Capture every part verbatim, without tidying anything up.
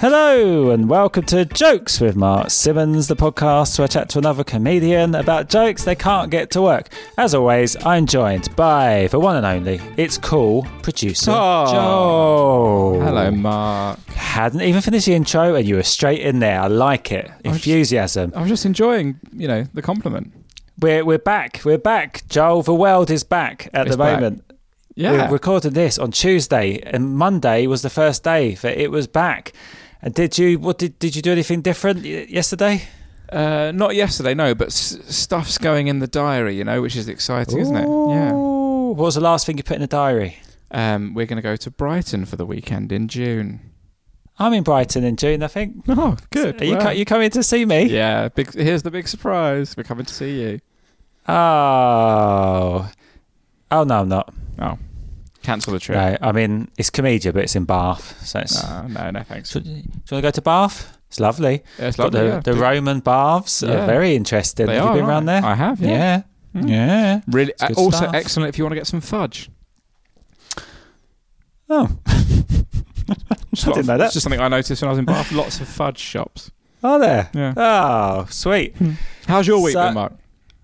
Hello and welcome to Jokes with Mark Simmons, the podcast where I chat to another comedian about jokes they can't get to work. As always, I'm joined by the one and only, it's cool, producer oh. Joel. Hello, Mark. Hadn't even finished the intro and you were straight in there. I like it. Enthusiasm. I'm just, I'm just enjoying, you know, the compliment. We're we're back. We're back, Joel. The world is back at it's the back. moment. Yeah. We recorded this on Tuesday and Monday was the first day that it was back. And did you what did did you do anything different yesterday? Uh, not yesterday, no. But s- stuff's going in the diary, you know, which is exciting, Ooh. Isn't it? Yeah. What was the last thing you put in the diary? Um, we're going to go to Brighton for the weekend in June. I'm in Brighton in June, I think. Oh, good. So, are well. you you coming to see me? Yeah. Big, here's the big surprise. We're coming to see you. Oh. Oh no, I'm not. Oh. Cancel the trip. No, I mean, it's Comedia, but it's in Bath. So it's, no, no, no, thanks. So, do you want to go to Bath? It's lovely. Yeah, it's lovely. The, yeah. the Roman baths yeah. are very interesting. They have are, you been around there? I have, yeah. Yeah. Mm. yeah. Really. Uh, also stuff. Excellent if you want to get some fudge. Oh. I didn't know that. It's just something I noticed when I was in Bath. Lots of fudge shops. Are there? Yeah. Oh, sweet. Mm. How's your week so, been, Mark?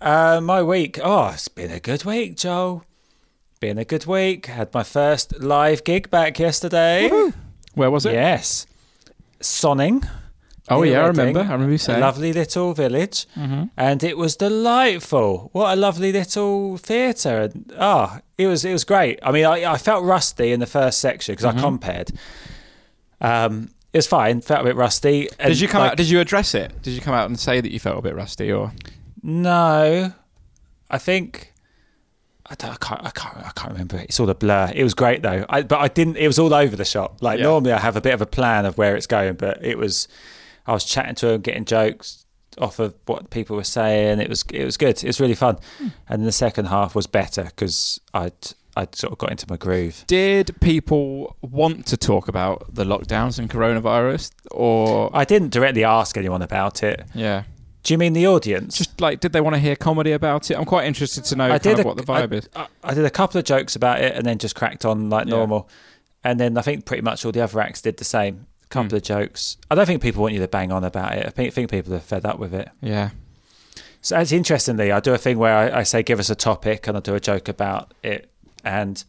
Uh, my week? Oh, it's been a good week, Joel. Been a good week. Had my first live gig back yesterday. Woo-hoo. Where was it? Yes. Sonning. Oh, yeah, Reading. I remember. I remember you saying. A lovely little village. Mm-hmm. And it was delightful. What a lovely little theatre. And oh, it was it was great. I mean, I, I felt rusty in the first section because mm-hmm. I compared. Um, it was fine. Felt a bit rusty. And did you come like, out? Did you address it? Did you come out and say that you felt a bit rusty? Or no. I think... I, don't, I can't. I can't. I can't remember. It's all a blur. It was great though. I, but I didn't. It was all over the shop. Like yeah. normally, I have a bit of a plan of where it's going. But it was. I was chatting to him, getting jokes off of what people were saying. It was. It was good. It was really fun. Mm. And the second half was better because I'd. I'd sort of got into my groove. Did people want to talk about the lockdowns and coronavirus? Or I didn't directly ask anyone about it. Yeah. Do you mean the audience? Just like, did they want to hear comedy about it? I'm quite interested to know kind of what the vibe is. I, I did a couple of jokes about it and then just cracked on like yeah. normal. And then I think pretty much all the other acts did the same. A couple mm. of jokes. I don't think people want you to bang on about it. I think, I think people are fed up with it. Yeah. So actually, interestingly, I do a thing where I, I say, give us a topic and I do a joke about it. And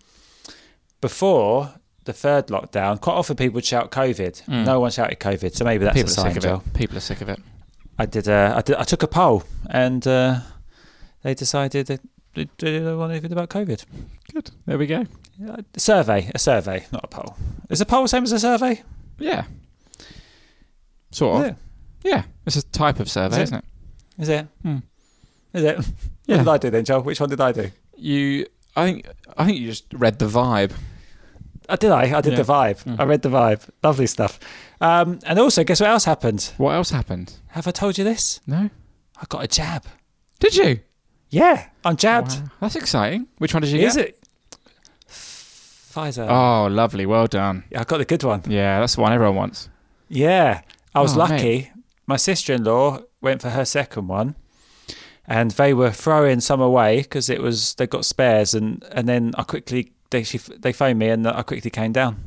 before the third lockdown, quite often people would shout COVID. Mm. No one shouted COVID. So maybe that's people a sign, of Joel. People are sick of it. I did, a, I did. I took a poll, and uh, they decided that they didn't want anything about COVID. Good. There we go. A survey, a survey, not a poll. Is a poll the same as a survey? Yeah. Sort of. Is it? Yeah. It's a type of survey, is it? isn't it? Is it? Hmm. Is it? Yeah. What did I do then, Joel? Which one did I do? You. I think. I think you just read the vibe. I did. I. I did yeah. the vibe. Mm-hmm. I read the vibe. Lovely stuff. Um, and also, guess what else happened? What else happened? Have I told you this? No. I got a jab. Did you? Yeah, I'm jabbed. Wow. That's exciting. Which one did you Is get? Is it Pfizer? Oh, lovely. Well done. Yeah, I got the good one. Yeah, that's the one everyone wants. Yeah, I was oh, lucky. Mate. My sister-in-law went for her second one, and they were throwing some away because it was they got spares, and, and then I quickly they she, they phoned me, and I quickly came down.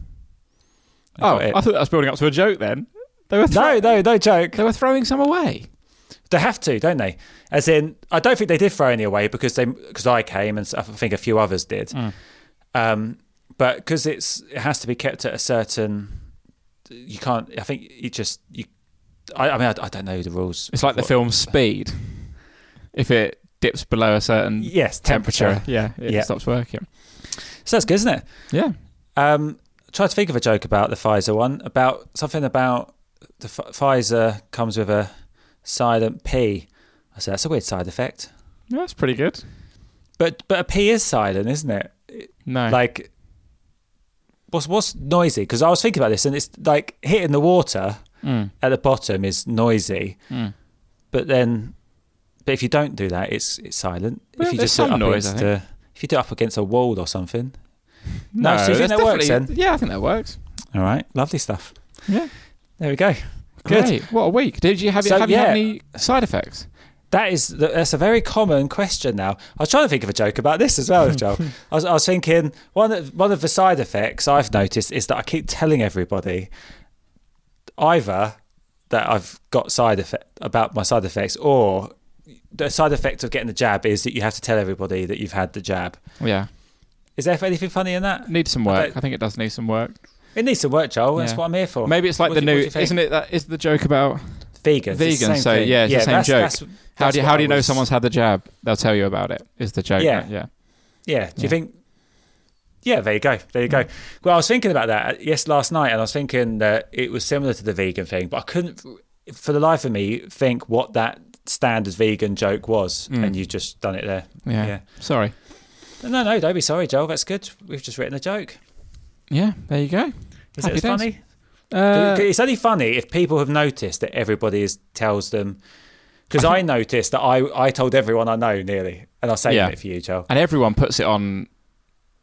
I oh, I thought that was building up to a joke then. They were throw- no, no, no joke. They were throwing some away. They have to, don't they? As in, I don't think they did throw any away because they, because I came and I think a few others did. Mm. Um, but because it's it has to be kept at a certain. You can't. I think you just. You, I, I mean, I, I don't know the rules. It's like the film Speed. If it dips below a certain yes temperature, temperature. yeah, it yeah. stops working. So that's good, isn't it? Yeah. Um, try to think of a joke about the Pfizer one. About something about the F- Pfizer comes with a. Silent P. I said, that's a weird side effect. Yeah, that's pretty good. But but a P is silent, isn't it? No. Like, what's what's noisy? Because I was thinking about this, and it's like hitting the water mm. at the bottom is noisy. Mm. But then, but if you don't do that, it's it's silent. Well, if you just do it up noise, against a, if you do it up against a wall or something. No, no so you think that works then? Yeah, I think that works. All right, lovely stuff. Yeah, there we go. Good. Great. What a week. Did you have, so, have you yeah. had any side effects? That is, that's a very common question now. I was trying to think of a joke about this as well, Joel. I was, I was thinking one of, one of the side effects I've noticed is that I keep telling everybody either that I've got side effect about my side effects, or the side effect of getting the jab is that you have to tell everybody that you've had the jab. Yeah. Is there anything funny in that? Needs some work. I, I think it does need some work. It needs to work, Joel. That's yeah. what I'm here for. Maybe it's like what the do, new, isn't it? That is the joke about vegans. Vegan. So thing. yeah, it's yeah, the same that's, joke. That's, that's how do you, how do you know was... someone's had the jab? They'll tell you about it. Is the joke? Yeah, right? yeah. Yeah. Do yeah. you think? Yeah. There you go. There you go. Well, I was thinking about that yes last night, and I was thinking that it was similar to the vegan thing, but I couldn't, for the life of me, think what that standard vegan joke was, mm. and you've just done it there. Yeah. yeah. Sorry. No, no, don't be sorry, Joel. That's good. We've just written a joke. Yeah, there you go. Is Happy it as funny? Uh, it's only funny if people have noticed that everybody is, tells them. Because I, I noticed that I, I told everyone I know nearly, and I'll save yeah. it for you, Joel. And everyone puts it on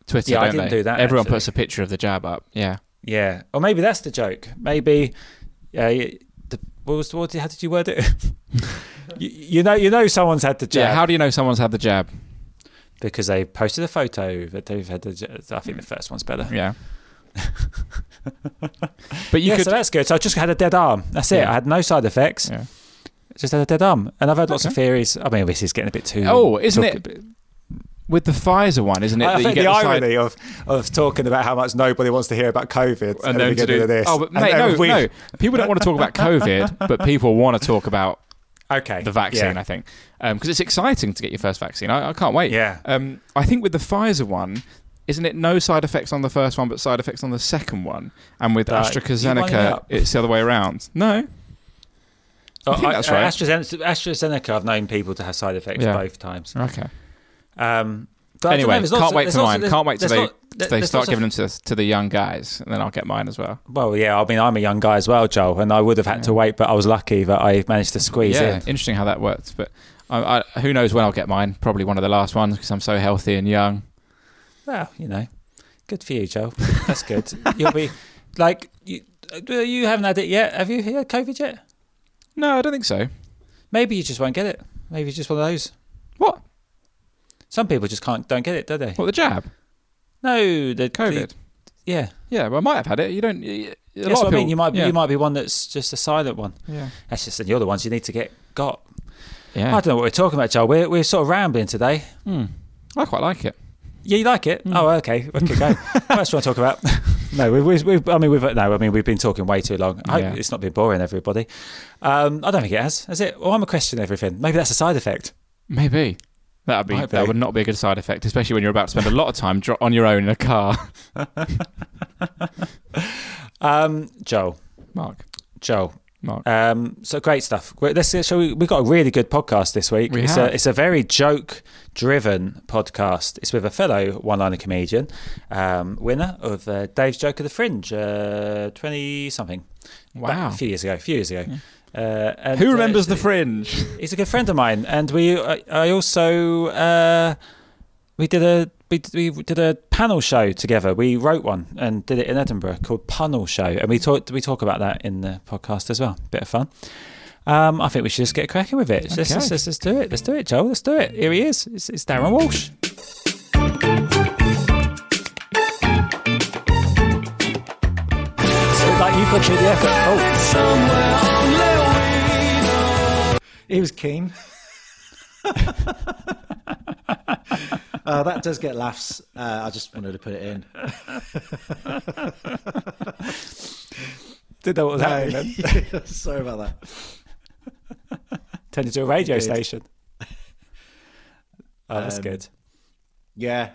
Twitter. Yeah, don't I didn't they? do that. Everyone actually. puts a picture of the jab up. Yeah, yeah. Or maybe that's the joke. Maybe. Uh, the, what was what? How did you word it? you, you know, you know, someone's had the jab. Yeah. How do you know someone's had the jab? Because they posted a photo that they've had the jab. I think the first one's better. Yeah. But you yeah, could... so that's good. So I just had a dead arm. That's yeah. it. I had no side effects. Yeah. Just had a dead arm, and I've had okay. lots of theories. I mean, this is getting a bit too. Oh, isn't talk... it with the Pfizer one? Isn't it? I that think you get the, the irony side... of of talking about how much nobody wants to hear about COVID, and, and then we do this. Oh, but mate, no, we... no. People don't want to talk about COVID, but people want to talk about okay the vaccine. Yeah. I think because um, it's exciting to get your first vaccine. I, I can't wait. Yeah. Um, I think with the Pfizer one. Isn't it no side effects on the first one, but side effects on the second one? And with uh, AstraZeneca, it's the other way around. No. Oh, I think I, that's right. Uh, AstraZeneca, AstraZeneca, I've known people to have side effects yeah. both times. Okay. Um, but anyway, know, can't, of, wait mine. Of, can't wait till mine. Can't wait till they start giving of, them to, to the young guys, and then I'll get mine as well. Well, yeah, I mean, I'm a young guy as well, Joel, and I would have had yeah. to wait, but I was lucky that I managed to squeeze yeah, in. Yeah, interesting how that worked. But I, I, who knows when I'll get mine? Probably one of the last ones because I'm so healthy and young. Well, you know, good for you, Joel. That's good. You'll be like, you, you haven't had it yet. Have you had COVID yet? No, I don't think so. Maybe you just won't get it. Maybe you're just one of those. What? Some people just can't, don't get it, do they? What, the jab? No, the COVID. The, yeah. Yeah, well, I might have had it. You don't. A that's lot what of people, I mean. You might, yeah. you might be one that's just a silent one. Yeah. That's just, and you're the ones you need to get got. Yeah. I don't know what we're talking about, Joel. We're, we're sort of rambling today. Mm. I quite like it. Yeah, you like it? Mm. Oh, okay. Okay, go. What else do you want to talk about? no, we've, we've, we've, I mean, we've, no, I mean, we've been talking way too long. I yeah. hope it's not been boring, everybody. Um, I don't think it has. Has it? Well, I'm a question everything. Maybe that's a side effect. Maybe. That'd be, that be. would not be a good side effect, especially when you're about to spend a lot of time dro- on your own in a car. um, Joel. Mark. Joel. Mark. Um, so great stuff. Let's, shall we, we've got a really good podcast this week. We it's, a, it's a very joke-driven podcast. It's with a fellow one-liner comedian, um, winner of uh, Dave's Joke of the Fringe, twenty-something. Uh, wow. Back a few years ago. A few years ago. Yeah. Uh, and, Who remembers uh, the Fringe? He's a good friend of mine, and we. I, I also uh, we did a we, we did a panel show together. We wrote one and did it in Edinburgh called Punnel Show, and we talked we talk about that in the podcast as well. Bit of fun. Um, I think we should just get cracking with it. Okay. Let's, let's, let's, let's do it. Let's do it, Joel. Let's do it. Here he is. It's, it's Darren Walsh. So, like you put in the effort. Oh. Somewhere on It was Keane. Uh, that does get laughs. Uh, I just wanted to put it in. Didn't know what was no. happening then. Sorry about that. Turned into a radio Indeed. station. Oh, that's um, good. Yeah.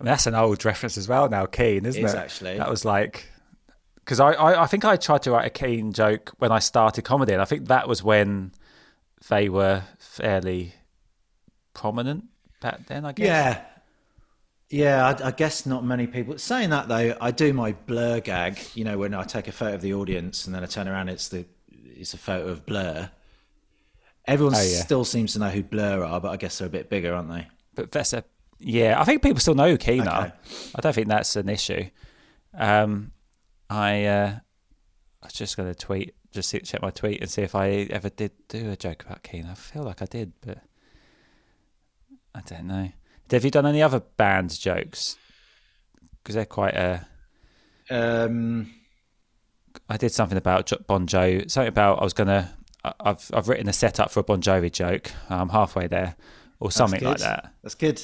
I mean, that's an old reference as well now, Keane, isn't it? It is, actually. That was like... Because I, I, I think I tried to write a Keane joke when I started comedy, and I think that was when they were fairly prominent back then, I guess. Yeah. Yeah, I, I guess not many people. Saying that, though, I do my Blur gag, you know, when I take a photo of the audience and then I turn around, it's the it's a photo of Blur. Everyone oh, yeah. still seems to know who Blur are, but I guess they're a bit bigger, aren't they? But that's a... Yeah, I think people still know who Keane okay. are. I don't think that's an issue. Um, I, uh, I was just going to tweet, just see, check my tweet and see if I ever did do a joke about Keane. I feel like I did, but I don't know. Have you done any other band jokes? Because they're quite a... Um, I did something about Bon Jovi. Something about I was going to... I've I've written a setup for a Bon Jovi joke. I'm halfway there, or something like that. That's good.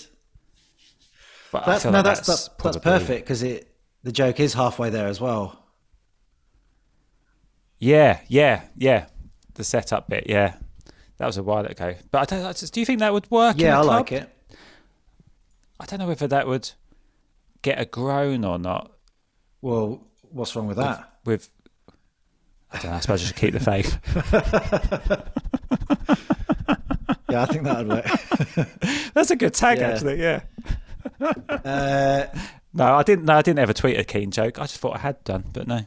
But that's, no, like that's that's, that, probably... that's perfect because it the joke is halfway there as well. Yeah, yeah, yeah. The setup bit, yeah, that was a while ago. But I don't. I just, do you think that would work? Yeah, in I club? like it. I don't know whether that would get a groan or not. Well, what's wrong with that? With, with I don't know, I suppose I should keep the faith. Yeah, I think that would work. That's a good tag, yeah. actually, yeah. Uh, no, I didn't. No, I didn't ever tweet a Keane joke. I just thought I had done, but no.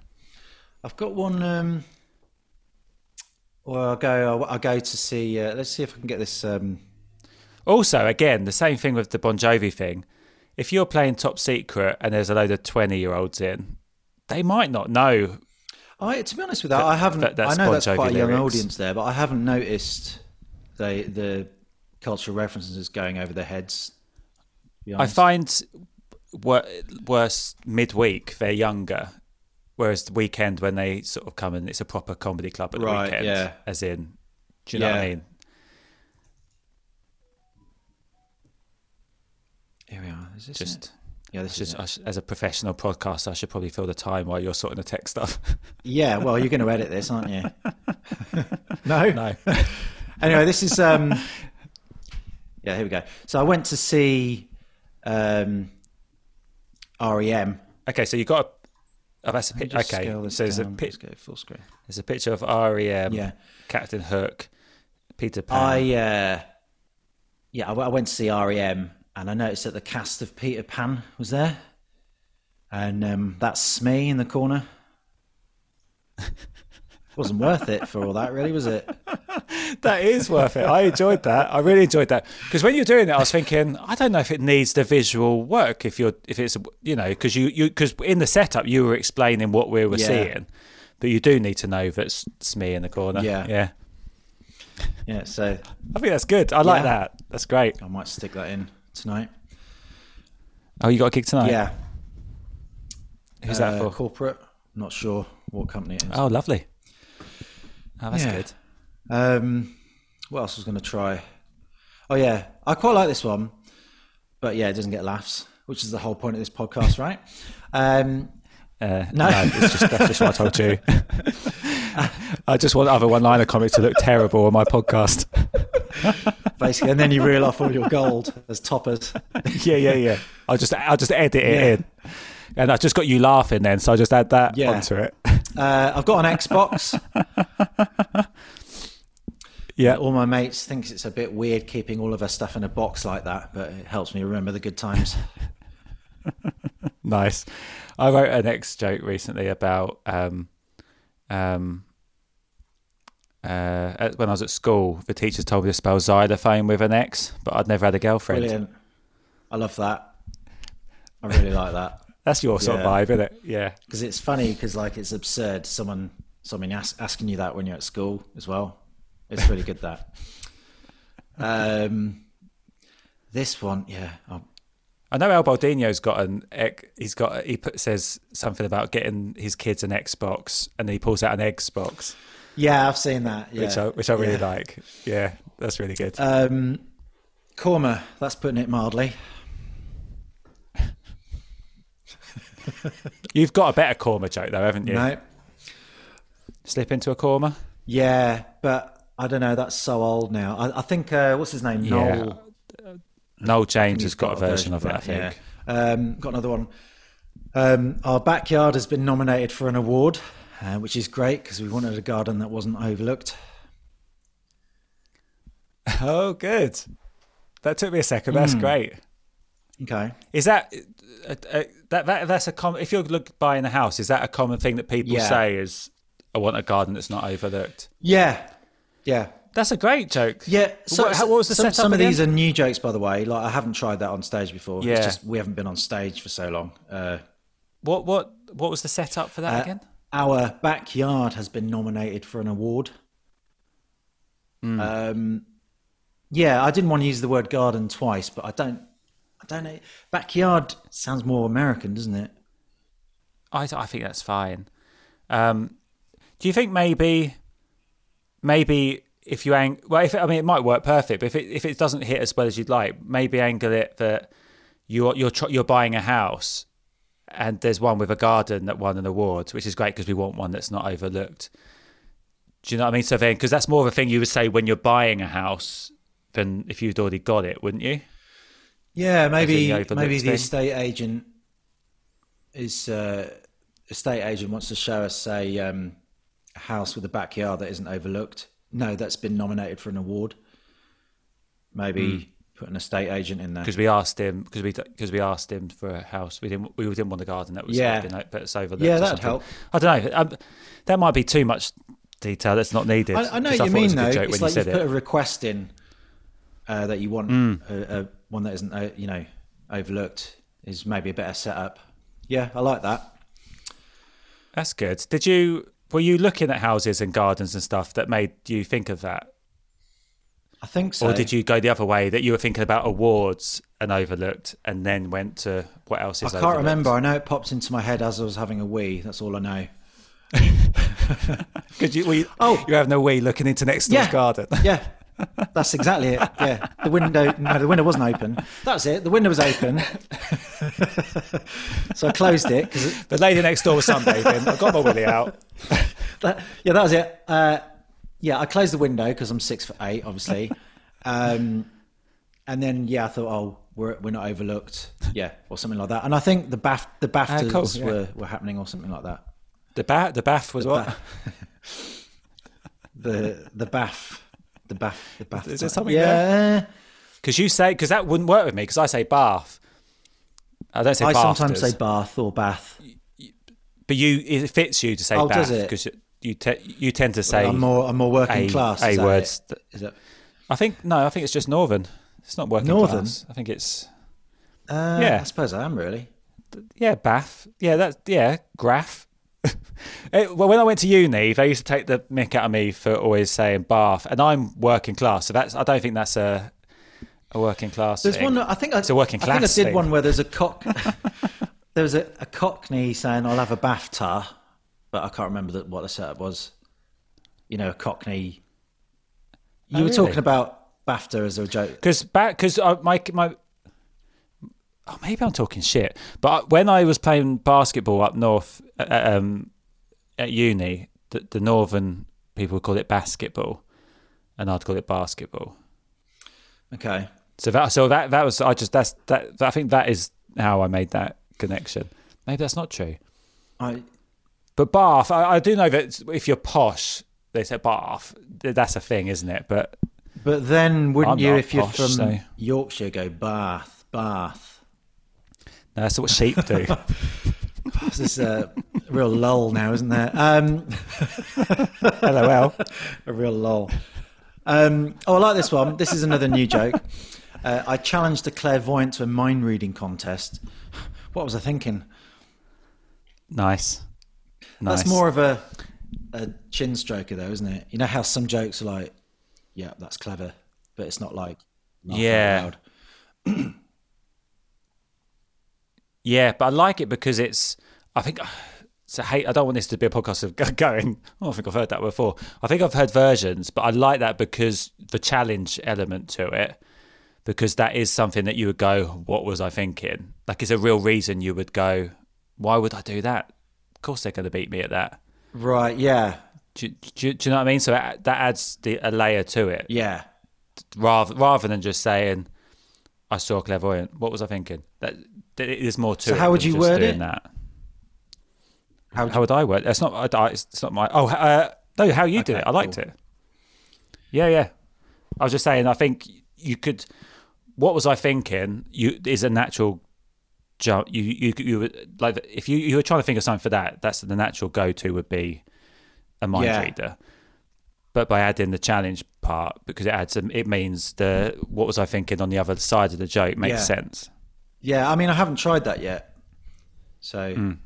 I've got one. Um, well, I'll go. I'll, I'll go to see. Uh, let's see if I can get this. Um... Also, again, the same thing with the Bon Jovi thing. If you're playing Top Secret and there's a load of twenty-year-olds in, they might not know. I, to be honest with that, that I haven't. That, I know bon that's Jovi quite a lyrics. young audience there, but I haven't noticed the the cultural references going over their heads. I find wor- worse midweek, they're younger, whereas the weekend when they sort of come and it's a proper comedy club at the right, weekend, yeah. as in, do you know yeah. what I mean? Here we are. Is this just, it? Yeah, this just, is it. Sh- as a professional podcaster, I should probably fill the time while you're sorting the tech stuff. Yeah, well, you're going to edit this, aren't you? No? No. Anyway, this is... Um... Yeah, here we go. So I went to see... Um, R E M. Okay, so you got. A, oh, that's a picture. Okay, so there's down. a picture. Full screen. There's a picture of R E M. Yeah. Captain Hook, Peter Pan. I uh, yeah, I, I went to see R E M, and I noticed that the cast of Peter Pan was there, and um, that's me in the corner. Wasn't worth it for all that, really, was it? That is worth it. I enjoyed that. I really enjoyed that because when you're doing it, I was thinking, I don't know if it needs the visual work if you're if it's you know because you you because in the setup you were explaining what we were yeah. seeing, but you do need to know that it's, it's me in the corner. Yeah, yeah, yeah. So I think that's good. I like yeah. that. That's great. I might stick that in tonight. Oh, you got a gig tonight? Yeah. Who's uh, that for? Corporate. I'm not sure what company it is. Oh, lovely. Oh, that's yeah. good. Um, what else was I going to try? Oh, yeah. I quite like this one, but yeah, it doesn't get laughs, which is the whole point of this podcast, right? Um, uh, no. no, it's just that's just what I told you. I just want other one-liner comics to look terrible on my podcast. Basically, and then you reel off all your gold as toppers. Yeah, yeah, yeah. I'll just, I'll just edit it yeah. in. And I just got you laughing then, so I just add that yeah. onto it. Uh, I've got an Xbox. Yeah, all my mates thinks it's a bit weird keeping all of our stuff in a box like that, but it helps me remember the good times. Nice. I wrote an X joke recently about um, um, uh, when I was at school. The teachers told me to spell xylophone with an X, but I'd never had a girlfriend. Brilliant. I love that. I really like that. That's your sort yeah. of vibe, isn't it? Yeah. Because it's funny because like it's absurd. Someone, someone ask, asking you that when you're at school as well. It's really good that. Um, this one, yeah. I'll... I know El Baldino's got an. He's got. He put, says something about getting his kids an Xbox, and he pulls out an Xbox. Yeah, I've seen that. Yeah. Which I, which I really yeah. like. Yeah, that's really good. Um, Korma, that's putting it mildly. You've got a better korma joke though, haven't you? No. Slip into a korma? Yeah, but I don't know. That's so old now. I, I think, uh, what's his name? Yeah. Noel. Noel James has got, got a version, version of that, I think. Yeah. Um, got another one. Um, our backyard has been nominated for an award, uh, which is great because we wanted a garden that wasn't overlooked. Oh, good. That took me a second. That's mm. great. Okay. Is that... Uh, uh, that, that that's a common, if you're look, buying a house, is that a common thing that people yeah. say is, I want a garden that's not overlooked? Yeah. Yeah. That's a great joke. Yeah. So what, how, what was the some, setup some of again? These are new jokes, by the way. Like, I haven't tried that on stage before. Yeah. It's just we haven't been on stage for so long. Uh, what what what was the setup for that uh, again? Our backyard has been nominated for an award. Mm. Um, yeah, I didn't want to use the word garden twice, but I don't. I don't know. Backyard sounds more American, doesn't it? I, I think that's fine. Um, do you think maybe, maybe if you ang- well, if it, I mean, it might work perfect, but if it if it doesn't hit as well as you'd like, maybe angle it that you're you're tr- you're buying a house, and there's one with a garden that won an award, which is great because we want one that's not overlooked. Do you know what I mean? So then, because that's more of a thing you would say when you're buying a house than if you'd already got it, wouldn't you? Yeah, maybe maybe the estate agent is uh, estate agent wants to show us a, um, a house with a backyard that isn't overlooked. No, that's been nominated for an award. Maybe mm. put an estate agent in there because we asked him because we because we asked him for a house. We didn't we didn't want a garden that was yeah been, but it's overlooked. Yeah, that'd help. I don't know. Um, that might be too much detail. That's not needed. I, I know what I you mean it though. It's like you, you put it. a request in uh, that you want mm. a. a one that isn't, you know, overlooked is maybe a better setup. Yeah, I like that. That's good. Did you, were you looking at houses and gardens and stuff that made you think of that? I think so. Or did you go the other way that you were thinking about awards and overlooked and then went to what else is overlooked? I can't overlooked? remember. I know it popped into my head as I was having a wee. That's all I know. Could you, you, oh, you're having a wee looking into next door's yeah, garden. Yeah. That's exactly it. Yeah, the window. No, the window wasn't open. That was it. The window was open, so I closed it. Cause the lady next door was sunbathing. I got my willy out. That, yeah, that was it. Uh, yeah, I closed the window because I'm six foot eight, obviously. Um, and then yeah, I thought, oh, we're we're not overlooked, yeah, or something like that. And I think the Bath the BAFTAs uh, cool, yeah. were, were happening or something like that. The bath the bath was the what ba- the the bath. The bath, the bath. Is there something yeah. there? Because you say, because that wouldn't work with me, because I say bath. I don't say bath. I BAFTAs. Sometimes say bath or bath. But you, it fits you to say oh, bath. Because you, te- you tend to say... Well, I'm more I'm more working a, class. A is words. That is it? I think, no, I think it's just northern. It's not working northern? class. I think it's... Uh, yeah. I suppose I am, really. Yeah, bath. Yeah, that's, yeah, graph. It, well, when I went to uni, they used to take the mick out of me for always saying Bath, and I'm working class, so that's I don't think that's a a working class there's thing. One I think I, it's a working class I think I did thing. One where there's a cock there was a, a cockney saying I'll have a bath tar, but I can't remember that, what the setup was, you know, a cockney you oh, were really? talking about BAFTA as a joke because back because my my Oh, maybe I'm talking shit. But when I was playing basketball up north um, at uni, the, the northern people would call it basketball, and I'd call it basketball. Okay. So that so that that was I just that's that I think that is how I made that connection. Maybe that's not true. I. But Bath, I, I do know that if you're posh, they say Bath. That's a thing, isn't it? But but then wouldn't I'm you, if posh, you're from so. Yorkshire, go Bath, Bath. No, that's what sheep do. This is a real lull now, isn't there? Um, LOL. A real lull. Um, oh, I like this one. This is another new joke. Uh, I challenged a clairvoyant to a mind reading contest. What was I thinking? Nice. nice. That's more of a, a chin stroker, though, isn't it? You know how some jokes are like, yeah, that's clever, but it's not like, not yeah. loud. Yeah, but I like it because it's, I think, So hey, I don't want this to be a podcast of going, oh, I think I've heard that before. I think I've heard versions, but I like that because the challenge element to it, because that is something that you would go, what was I thinking? Like, it's a real reason you would go, why would I do that? Of course they're going to beat me at that. Right, yeah. Do, do, do you know what I mean? So that, that adds the, a layer to it. Yeah. Rather rather than just saying, I saw clairvoyant. What was I thinking? That, that it is more to so it. So how would you word it? That. How would, you... how would I word it? It's not, it's not my... Oh, uh, no, how you okay, do it. I liked cool. it. Yeah, yeah. I was just saying, I think you could... What was I thinking? You is a natural jump. You you you like if you, you were trying to think of something for that. That's the natural go to would be a mind yeah. reader. But by adding the challenge part, because it adds some, it means the what was I thinking on the other side of the joke makes yeah. sense. Yeah, I mean I haven't tried that yet, so mm.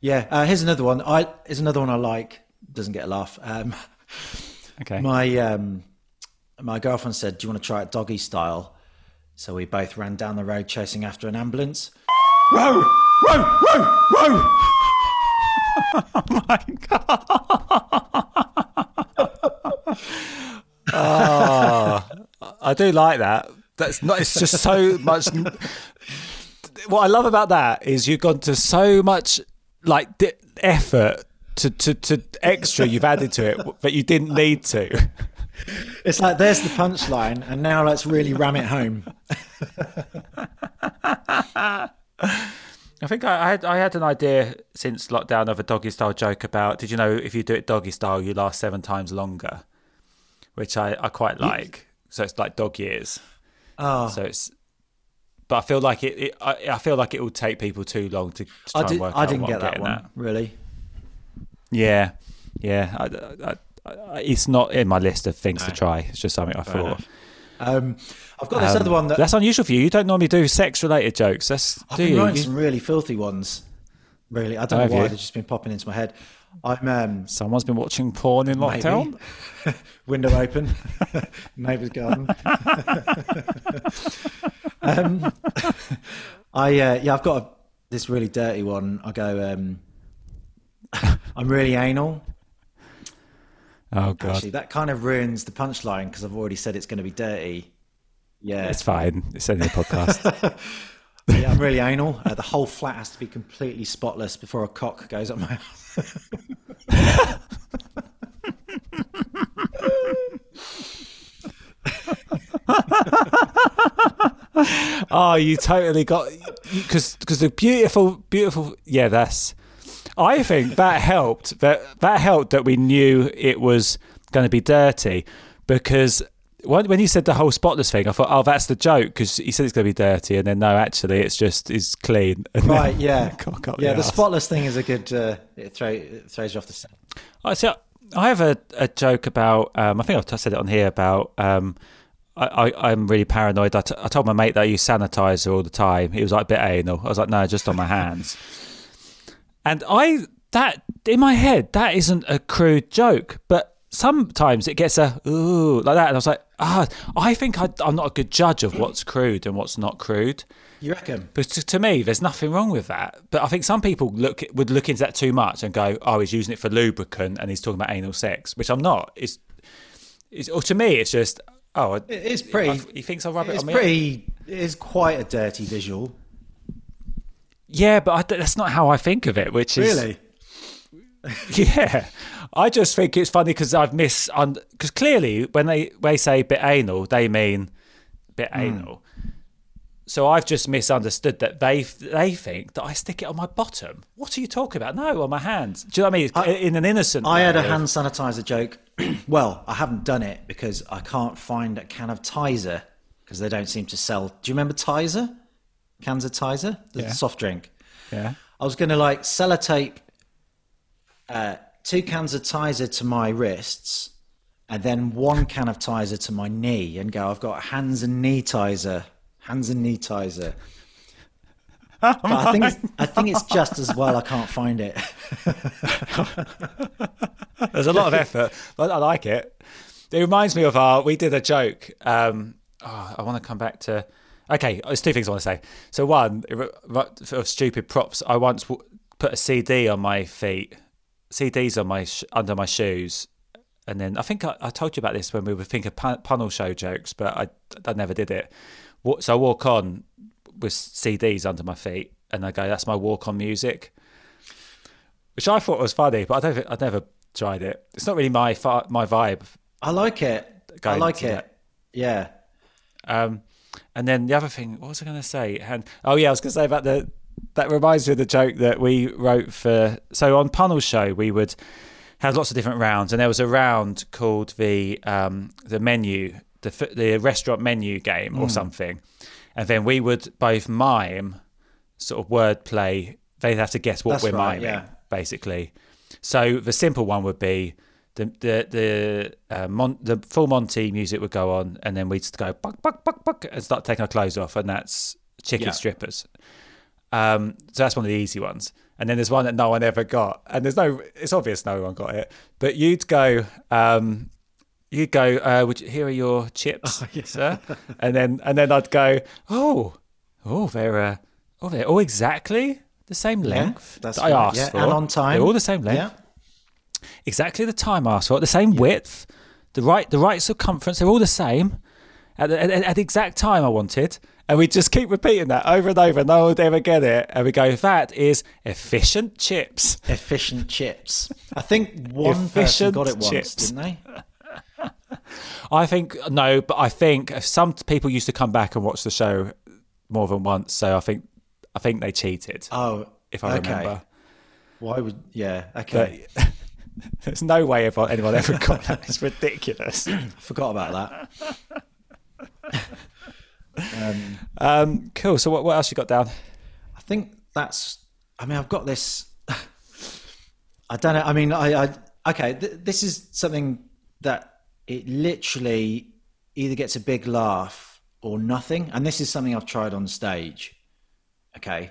yeah. Uh, here's another one. I here's another one I like. Doesn't get a laugh. Um, okay. My. Um, My girlfriend said, do you want to try it doggy style? So we both ran down the road chasing after an ambulance. Row, row, row, row. Oh, my God. Oh, I do like that. That's not, it's just so much. What I love about that is you've gone to so much like di- effort to, to, to extra you've added to it, but you didn't need to. It's like, there's the punchline, and now let's really ram it home. I think I, I had I had an idea since lockdown of a doggy style joke about, did you know if you do it doggy style, you last seven times longer, which I, I quite like. So it's like dog years. Oh. So it's, but I feel like it. it I, I feel like it will take people too long to, to try I did, and work I out. I didn't get that one at. Really. Yeah, yeah. I, I, It's not in my list of things no. to try. It's just something I Fair thought. Um, I've got this um, other one that... That's unusual for you. You don't normally do sex-related jokes. That's, I've do been you? writing you... some really filthy ones. Really, I don't oh, know why. You? They've just been popping into my head. I'm. Um, Someone's been watching porn in lockdown? Window open. Neighbour's garden. um, I uh, Yeah, I've got a, this really dirty one. I go, um, I'm really anal. Oh God! Actually, that kind of ruins the punchline because I've already said it's going to be dirty. Yeah, it's fine. It's only a podcast. Yeah, I'm really anal. Uh, the whole flat has to be completely spotless before a cock goes up my house. Oh, you totally got because because the beautiful, beautiful. Yeah, that's. I think that helped that that helped that we knew it was going to be dirty because when, when he said the whole spotless thing, I thought, oh, that's the joke because he said it's going to be dirty and then no, actually, it's just it's clean. And right, yeah. Cock up yeah, the, the spotless thing is a good, uh, it, throw, it throws you off the scent. I see, I have a, a joke about, um, I think I've said it on here about, um, I, I, I'm really paranoid. I, t- I told my mate that I use sanitizer all the time. He was like a bit anal. I was like, no, just on my hands. And I, that, in my head, that isn't a crude joke, but sometimes it gets a, ooh, like that. And I was like, ah, I think I, I'm not a good judge of what's crude and what's not crude. You reckon? But to, to me, there's nothing wrong with that. But I think some people look would look into that too much and go, oh, he's using it for lubricant and he's talking about anal sex, which I'm not. It's, it's or to me, it's just, oh. It is pretty. I, he thinks I'll rub it on me. It's pretty, it is quite a dirty visual. Yeah, but I, that's not how I think of it, which is... Really? Yeah. I just think it's funny because I've missed... Because clearly, when they, they say bit anal, they mean bit mm. anal. So I've just misunderstood that they they think that I stick it on my bottom. What are you talking about? No, on my hands. Do you know what I mean? I, In an innocent I way. Had a hand sanitizer joke. Well, I haven't done it because I can't find a can of Tizer because they don't seem to sell... Do you remember Tizer? Cans of Tizer, the yeah. soft drink. Yeah, I was going to like sellotape uh, two cans of Tizer to my wrists, and then one can of Tizer to my knee, and go. I've got hands and knee Tizer, hands and knee Tizer. Oh but I think it's, I think it's just as well I can't find it. There's a lot of effort, but I like it. It reminds me of our. We did a joke. Um, oh, I want to come back to. Okay, there's two things I want to say. So one, of stupid props. I once w- put a C D on my feet, C Ds on my sh- under my shoes. And then I think I, I told you about this when we were thinking pun- Punnel Show jokes, but I, I never did it. So I walk on with C Ds under my feet and I go, that's my walk on music, which I thought was funny, but I don't think, I'd never tried it. It's not really my fa- my vibe. I like it. I like it. That. Yeah. Um, and then the other thing, what was I going to say? And, oh yeah, I was going to say about the, that reminds me of the joke that we wrote for, so on Punnel Show, we would have lots of different rounds, and there was a round called the um, the menu, the the restaurant menu game or mm. something. And then we would both mime sort of wordplay. They'd have to guess what That's we're right, miming, yeah. basically. So the simple one would be the the the, uh, Mon- the full Monty music would go on, and then we'd just go buck buck buck buck and start taking our clothes off, and that's chicken yeah. strippers. Um, so that's one of the easy ones. And then there's one that no one ever got, and there's no. It's obvious no one got it. But you'd go, um, you'd go. Uh, would you, here are your chips, oh, yeah. sir. And then and then I'd go, oh, oh, they're uh, oh, they're all exactly the same length yeah, that's that I right. asked yeah. for, and on time. They're all the same length. Yeah. Exactly the time I asked for, the same yeah. width, the right the right circumference, they're all the same at the, at, at the exact time I wanted. And we just keep repeating that over and over. No one would ever get it. And we go, that is efficient chips. Efficient chips. I think one efficient person got it once, chips. Didn't they? I think, no, but I think some people used to come back and watch the show more than once. So I think I think they cheated. Oh, if I okay. remember. Why would, yeah, okay. But, there's no way anyone ever got that. It's ridiculous. I forgot about that. um, um, cool. So what, what else you got down? I think that's, I mean, I've got this. I don't know. I mean, I, I okay. Th- this is something that it literally either gets a big laugh or nothing. And this is something I've tried on stage. Okay.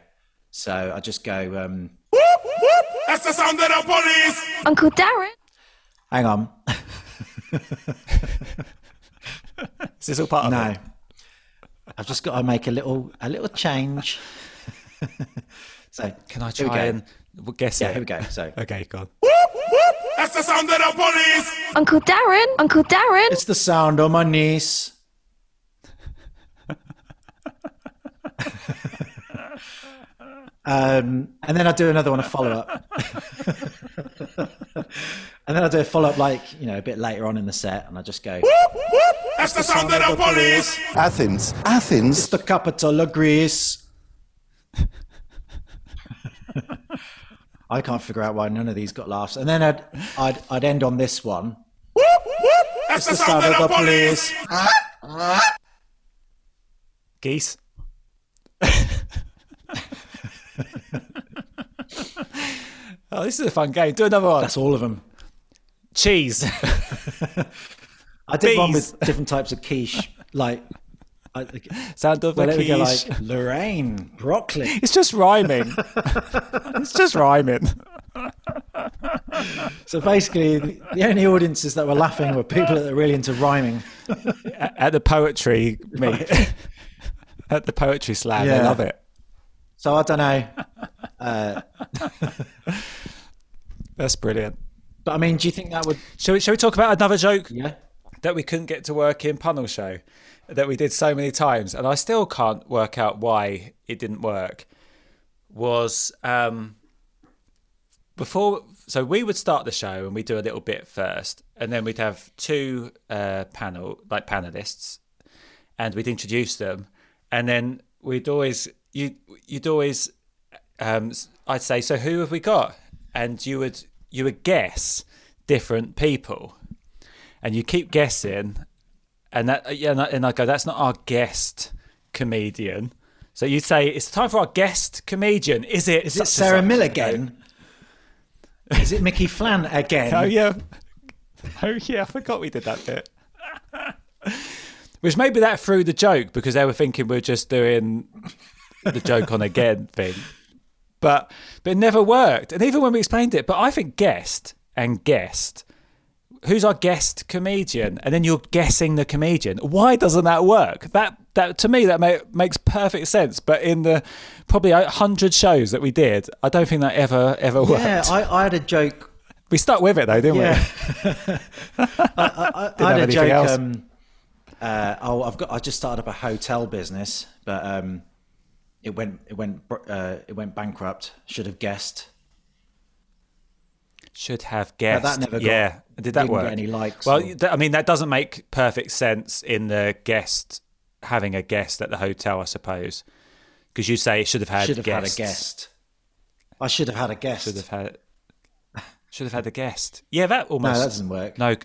So I just go, um, whoop, whoop. That's the sound of the police! Uncle Darren! Hang on. Is this all part no. of it? No. I've just got to make a little a little change. So, can I try and guess yeah, it? Yeah, here we go. So, okay, go on. Whoop, whoop! That's the sound of the police! Uncle Darren! Uncle Darren! It's the sound of my niece. Um, and then I do another one, a follow-up. And then I do a follow-up, like, you know, a bit later on in the set, and I just go, whoop, whoop, that's the sound of the police! Athens, Athens. It's the capital of Greece. I can't figure out why none of these got laughs. And then I'd I'd, I'd end on this one. Whoop, whoop, that's the sound of the police! Geese. Oh, this is a fun game. Do another one. That's all of them. Cheese. I did Bees. One with different types of quiche. Like, I, sound of well, the quiche. Go, like, Lorraine, broccoli. It's just rhyming. It's just rhyming. So basically, the only audiences that were laughing were people that are really into rhyming. At, at the poetry meet. Right. At the poetry slam. Yeah. They love it. So I don't know. Uh, That's brilliant. But I mean, do you think that would... Shall we, shall we talk about another joke yeah. that we couldn't get to work in Punnel Show, that we did so many times, and I still can't work out why it didn't work, was um, before... So we would start the show and we'd do a little bit first, and then we'd have two uh, panel like panellists, and we'd introduce them, and then we'd always... You, you'd always, um, I'd say, so who have we got? And you would you would guess different people, and you keep guessing, and that yeah, and I, and I go, that's not our guest comedian. So you'd say, it's time for our guest comedian. Is it? Is it Sarah Miller again? Is it Mickey Flann again? Oh yeah, oh yeah, I forgot we did that bit. Which maybe that threw the joke because they were thinking we're just doing. The joke on again thing, but but it never worked. And even when we explained it, but I think guest and guest who's our guest comedian? And then you're guessing the comedian. Why doesn't that work? That that to me, that may, makes perfect sense. But in the probably one hundred shows that we did, I don't think that ever, ever worked. Yeah, I, I had a joke. We stuck with it though, didn't yeah. we? I, I, I had a joke. Um, uh, oh, I've got. I just started up a hotel business, but um, it went. It went. Uh, it went bankrupt. Should have guessed. Should have guessed. But that never got, yeah. Did that work? Get any likes? Well, or... I mean, that doesn't make perfect sense in the guest having a guest at the hotel, I suppose, because you say it should have had. Should have guests. had a guest. I should have had a guest. Should have had. Should have had a guest. Yeah, that almost... No, that doesn't work. No,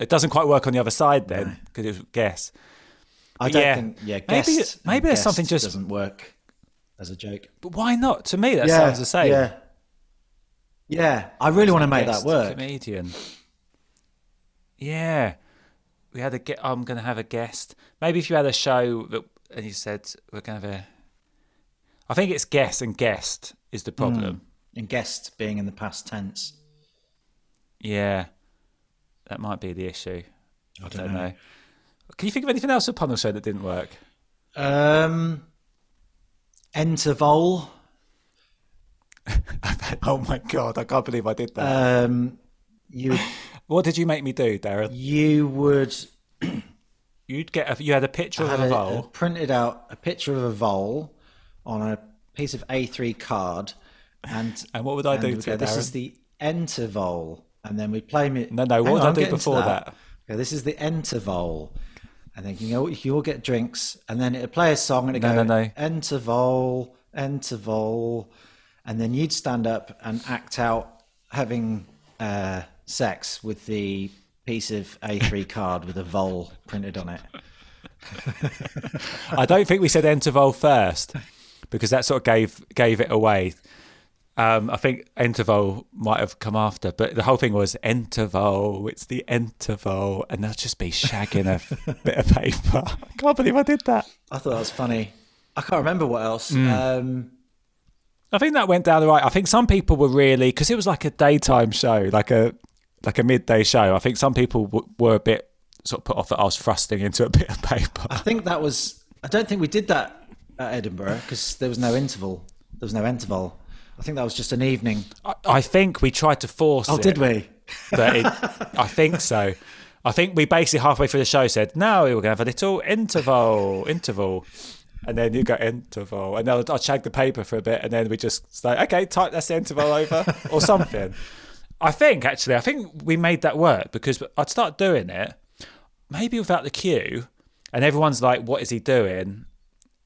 it doesn't quite work on the other side then, because no. it was guess. But I don't yeah, think... Yeah, guest. Maybe, maybe there's guest something just... doesn't work as a joke. But why not? To me, that yeah, sounds the same. Yeah, yeah. I really want to make that work. Comedian. Yeah. We had a... Ge- I'm going to have a guest. Maybe if you had a show that, and you said, we're going to have a... I think it's guess and guest is the problem. Mm. And guest being in the past tense. Yeah, that might be the issue. I don't, I don't know. know. Can you think of anything else at Punnel Show that didn't work? Um, Entervol. Oh my God, I can't believe I did that. Um, you. What did you make me do, Darren? You would. You'd get. A, you had a picture I of a vole. Printed out a picture of a vole on a piece of A three card, and and what would I do? To go, Darren? This is the Entervol. And then we play me. No, no, what would I do before that? that? Okay, this is the Entervol. And then you know, you all get drinks. And then it'll play a song and it no, goes, no, no. Entervol, Entervol. And then you'd stand up and act out having uh, sex with the piece of A three card with a vole printed on it. I don't think we said Entervol first because that sort of gave gave it away. Um, I think Entervol might have come after, but the whole thing was Entervol, it's the Entervol, and they'll just be shagging a bit of paper. I can't believe I did that. I thought that was funny. I can't remember what else. Mm. Um, I think that went down the right. I think some people were really, because it was like a daytime show, like a like a midday show. I think some people w- were a bit sort of put off that I was thrusting into a bit of paper. I think that was, I don't think we did that at Edinburgh because there was no interval. There was no Entervol. I think that was just an evening. I, I think we tried to force oh, it. Oh, did we? But it, I think so. I think we basically halfway through the show said, no, we were going to have a little interval, interval. And then you go, interval. And I'll shag the paper for a bit. And then we just say, okay, type that's the interval over or something. I think, actually, I think we made that work because I'd start doing it, maybe without the cue. And everyone's like, what is he doing?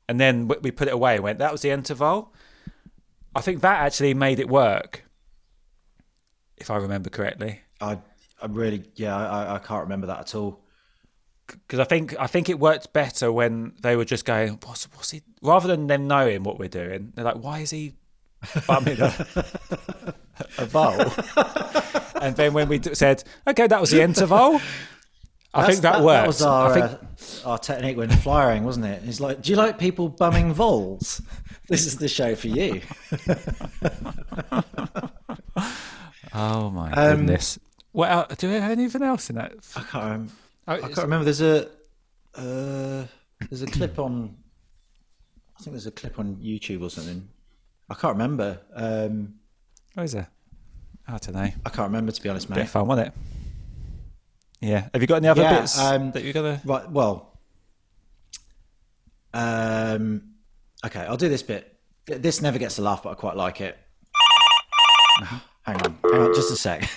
And then we put it away and went, that was the interval. I think that actually made it work, if I remember correctly. I, I really, yeah, I, I can't remember that at all. Because I think, I think it worked better when they were just going, "What's, what's he?" Rather than them knowing what we're doing, they're like, "Why is he bumming a, a vole?" And then when we d- said, "Okay, that was the interval," I That's, think that, that worked. That was our, I think... uh, our technique when flyering, wasn't it? It's like, do you like people bumming voles? This is the show for you. Oh my um, goodness! What else? Do we have anything else in that? I can't. Um, oh, I can't remember. There's a uh, there's a clip on. I think there's a clip on YouTube or something. I can't remember. Um, oh, is there? I don't know. I can't remember, to be honest, mate. Bit of fun, wasn't it? Yeah. Have you got any other yeah, bits um, that you're gonna? Right. Well. Um. Okay, I'll do this bit. This never gets a laugh, but I quite like it. Hang on, hang on, just a sec.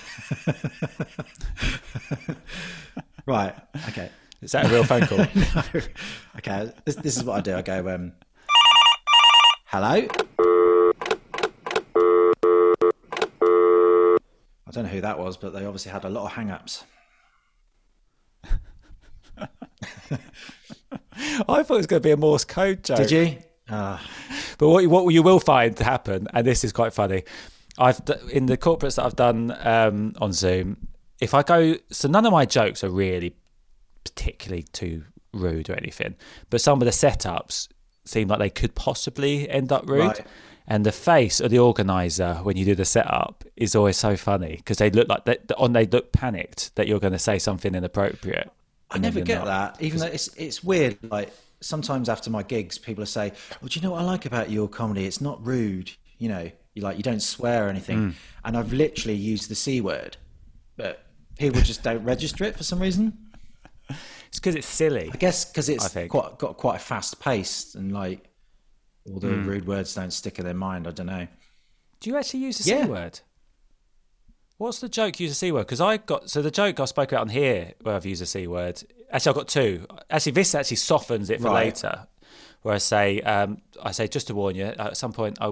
Right. Okay. Is that a real phone call? No. Okay. This, this is what I do. I go. Um, Hello. I don't know who that was, but they obviously had a lot of hang-ups. I thought it was going to be a Morse code joke. Did you? Uh. But what, what you will find to happen, and this is quite funny, I've in the corporates that I've done um, on Zoom, if I go, so none of my jokes are really particularly too rude or anything, but some of the setups, seem like they could possibly end up rude. Right. And the face of the organizer when you do the setup is always so funny because they look like they, on they look panicked that you're going to say something inappropriate. I never get not. that, even though it's it's weird. Like sometimes after my gigs, people say, "Well, do you know what I like about your comedy? It's not rude. You know, you like you don't swear or anything." Mm. And I've literally used the C word, but people just don't register it for some reason. It's because it's silly. I guess because it's quite, got quite a fast pace and like. All the mm. rude words don't stick in their mind. I don't know. Do you actually use the yeah. C word? What's the joke use the C word? Because I got... So the joke I spoke about on here where I've used the C word... Actually, I've got two. Actually, this actually softens it for right. later. Where I say, um, I say, just to warn you, at some point I,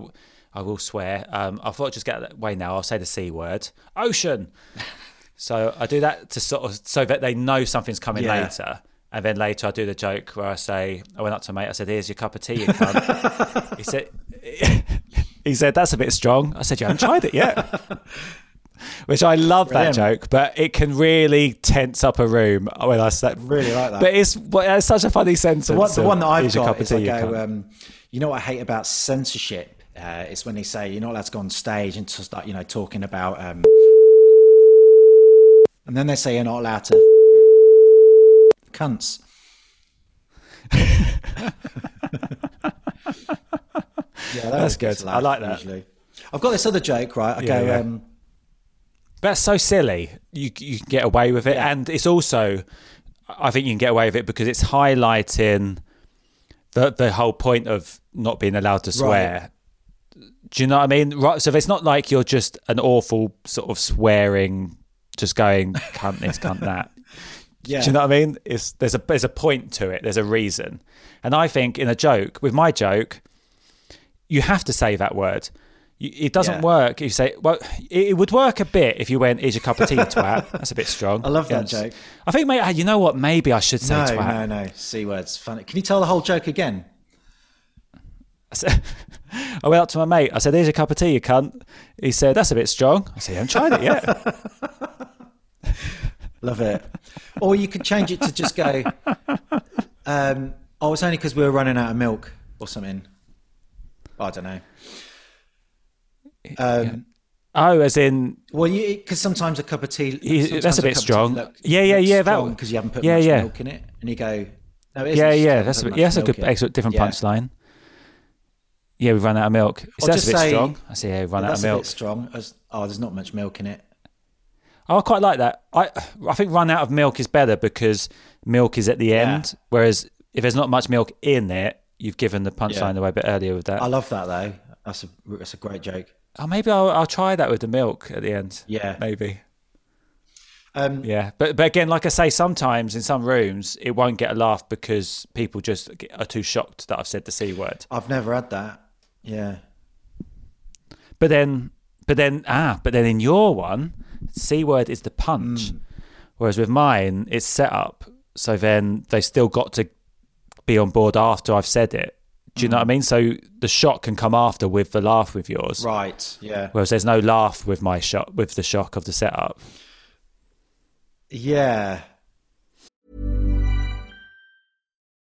I will swear. Um, I thought I'd just get out of the way now. I'll say the C word. Ocean! So I do that to sort of so that they know something's coming yeah. later. And then later I do the joke where I say, I went up to a mate, I said, here's your cup of tea, you cunt. He said, he said, that's a bit strong. I said, you haven't tried it yet. Which I love Brilliant. that joke, but it can really tense up a room. I mean, I said, really like that. But it's, it's such a funny sentence. The one, the one that I've got is tea, I go, you, um, you know what I hate about censorship? Uh, it's when they say, you're not allowed to go on stage and to start, you know, talking about... Um, and then they say you're not allowed to... cunts. Yeah, that that's good. I like that. Usually. I've got this other joke, right? I yeah, go, yeah. Um, that's so silly. You you can get away with it, yeah. and it's also, I think you can get away with it because it's highlighting the the whole point of not being allowed to swear. Right. Do you know what I mean? Right. So it's not like you're just an awful sort of swearing, just going cunt this, cunt that. Yeah. Do you know what I mean? It's, there's a there's a point to it. There's a reason. And I think in a joke, with my joke, you have to say that word. You, it doesn't yeah. work if you say, well, it, it would work a bit if you went, here's your cup of tea, you twat. That's a bit strong. I love that joke. I think, mate, you know what? Maybe I should say no, twat. No, no, no. C word's funny. Can you tell the whole joke again? I, said, I went up to my mate. I said, here's your cup of tea, you cunt. He said, that's a bit strong. I said, I haven't tried it yet. Love it. Or you could change it to just go, um, oh, it's only because we were running out of milk or something. Oh, I don't know. Um, yeah. Oh, as in... Well, because sometimes a cup of tea... That's a bit a strong. Look, yeah, yeah, yeah. That because you haven't put yeah, much yeah. milk in it. And you go... No, it yeah, yeah. That's a, yeah, that's a good excellent, different yeah. punchline. Yeah, we've run out of milk. Is that a bit say, strong? I say, yeah, we've run yeah, out of milk. That's a bit strong. As, oh, there's not much milk in it. Oh, I quite like that. I I think run out of milk is better because milk is at the yeah. end, whereas if there's not much milk in it, you've given the punchline yeah. away a bit earlier with that. I love that, though. That's a, that's a great joke. Oh, maybe I'll, I'll try that with the milk at the end. Yeah. Maybe. Um, yeah. But, but again, like I say, sometimes in some rooms, it won't get a laugh because people just are too shocked that I've said the C word. I've never had that. Yeah. But then, but then, ah, but then in your one... C word is the punch, mm. whereas with mine it's set up. So then they still got to be on board after I've said it. Do you mm. know what I mean? So the shock can come after with the laugh with yours, right? Yeah. Whereas there's no laugh with my shock with the shock of the setup. Yeah.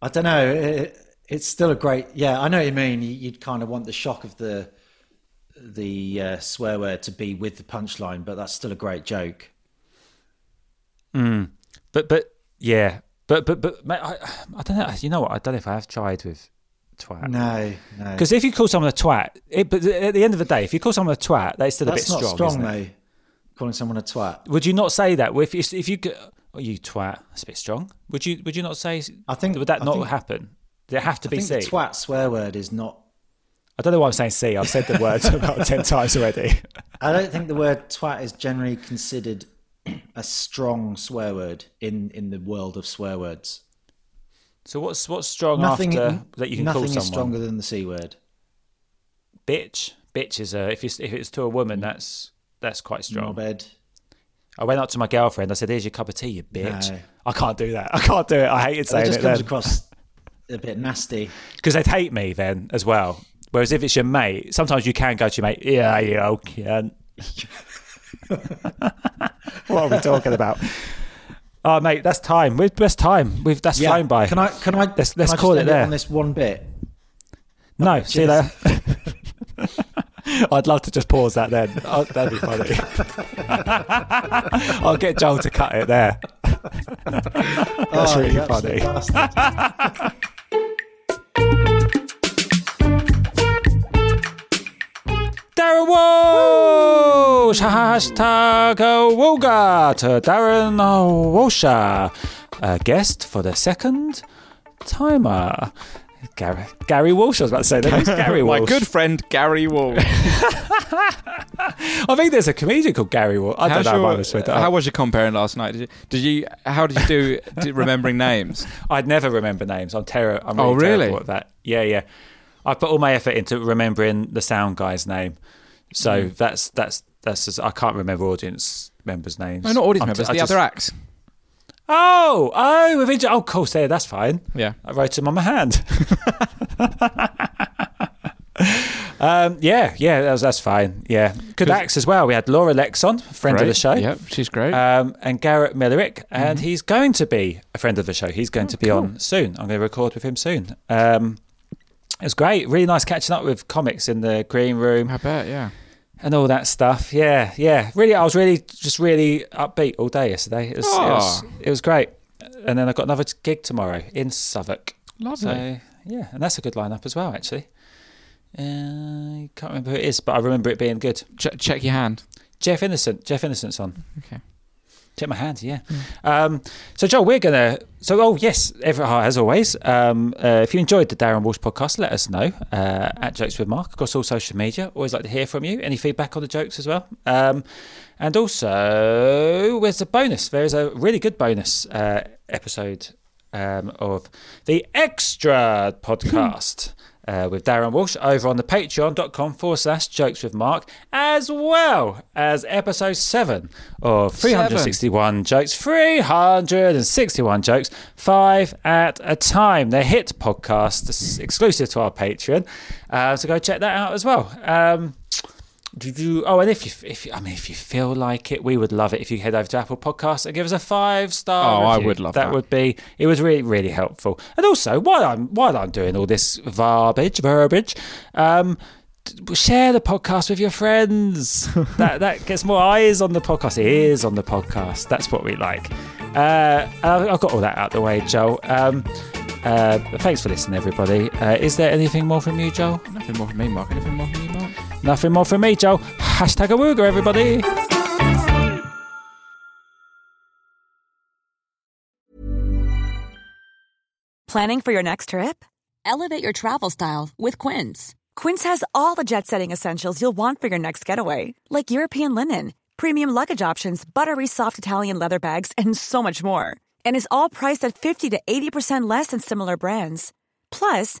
I don't know. It, it's still a great... Yeah, I know what you mean. You'd kind of want the shock of the... the uh, swear word to be with the punchline, but that's still a great joke. Mm. But but yeah, but but but mate, I I don't know. You know what? I don't know if I have tried with twat. No, no. Because if you call someone a twat, it, but at the end of the day, if you call someone a twat, that's still that's a bit strong. That's not strong, isn't it? Though. Calling someone a twat. Would you not say that? If if, if you oh, you twat, that's a bit strong. Would you would you not say? I think would that I not think, happen? Does it have to I be think the twat swear word is not. I don't know why I'm saying C. I've said the word about ten times already. I don't think the word twat is generally considered a strong swear word in, in the world of swear words. So what's what's strong nothing, after that you can call someone? Nothing is stronger than the C word. Bitch. Bitch is a, if it's, if it's to a woman, that's that's quite strong. Bed. I went up to my girlfriend. I said, here's your cup of tea, you bitch. No. I can't do that. I can't do it. I hated saying it. It just comes then. Across a bit nasty. Because they'd hate me then as well. Whereas if it's your mate, sometimes you can go to your mate, yeah, you okay. What are we talking about? Oh, mate, that's time. We've that's time. We've that's yeah. flown by. Can I? Can I? Let's, can let's I call just it end there. It on this one bit. No, oh, see you later. I'd love to just pause that. Then oh, that'd be funny. I'll get Joel to cut it there. That's oh, really funny. Darren Walsh, hashtag Woga to Darren Walsh, a guest for the second timer. Gary, Gary Walsh, I was about to say that. Gary Walsh. My good friend, Gary Walsh. I think there's a comedian called Gary Walsh. I How's don't know. Your, was that how was your comparing last night? Did you? Did you how did you do did, remembering names? I'd never remember names. I'm terrible. Really oh, really? Terrible at that. Yeah, yeah. I put all my effort into remembering the sound guy's name, so mm. that's that's that's. Just, I can't remember audience members' names. No, not audience I'm members. T- the just, other acts. Oh, oh, we've inter- oh, of course, yeah, that's fine. Yeah, I wrote them on my hand. um, yeah, yeah, that was, that's fine. Yeah, good acts as well. We had Laura Lexon, friend great. of the show. Yep, she's great. Um, and Garrett Millerick, mm-hmm. and he's going to be a friend of the show. He's going oh, to be cool. on soon. I'm going to record with him soon. Um, It was great. Really nice catching up with comics in the green room. I bet, yeah. And all that stuff. Yeah, yeah. Really, I was really, just really upbeat all day yesterday. It was, oh. it was, it was great. And then I've got another gig tomorrow in Southwark. Lovely. So, yeah, and that's a good lineup as well, actually. Uh, I can't remember who it is, but I remember it being good. Ch- check your hand. Jeff Innocent. Jeff Innocent's on. Okay. Check my hand, yeah. Mm. Um, so, Joel, we're going to... So, oh, yes, every, as always, um, uh, if you enjoyed the Darren Walsh podcast, let us know uh, at Jokes with Mark across all social media. Always like to hear from you. Any feedback on the jokes as well? Um, and also, there's a bonus. There is a really good bonus uh, episode um, of the Extra podcast uh, with Darren Walsh over on the patreon.com forward slash jokes with Mark, as well as episode seven of three hundred sixty-one seven. Jokes, three hundred sixty-one jokes, five at a time. They're hit podcasts exclusive to our Patreon. Uh, so go check that out as well. Um, you, oh, and if you, if you, I mean, if you feel like it, we would love it if you head over to Apple Podcasts and give us a five star. Oh, review. I would love that. That would be. It was really, really helpful. And also, while I'm while I'm doing all this verbiage, verbiage, um, share the podcast with your friends. that that gets more eyes on the podcast, ears on the podcast. That's what we like. Uh, I've got all that out the way, Joel. Um, uh, thanks for listening, everybody. Uh, is there anything more from you, Joel? Nothing more from me, Mark. Anything more from you, Mark? Nothing more from me, Joe. Hashtag a wooger, everybody. Planning for your next trip? Elevate your travel style with Quince. Quince has all the jet-setting essentials you'll want for your next getaway, like European linen, premium luggage options, buttery soft Italian leather bags, and so much more. And is all priced at fifty to eighty percent less than similar brands. Plus,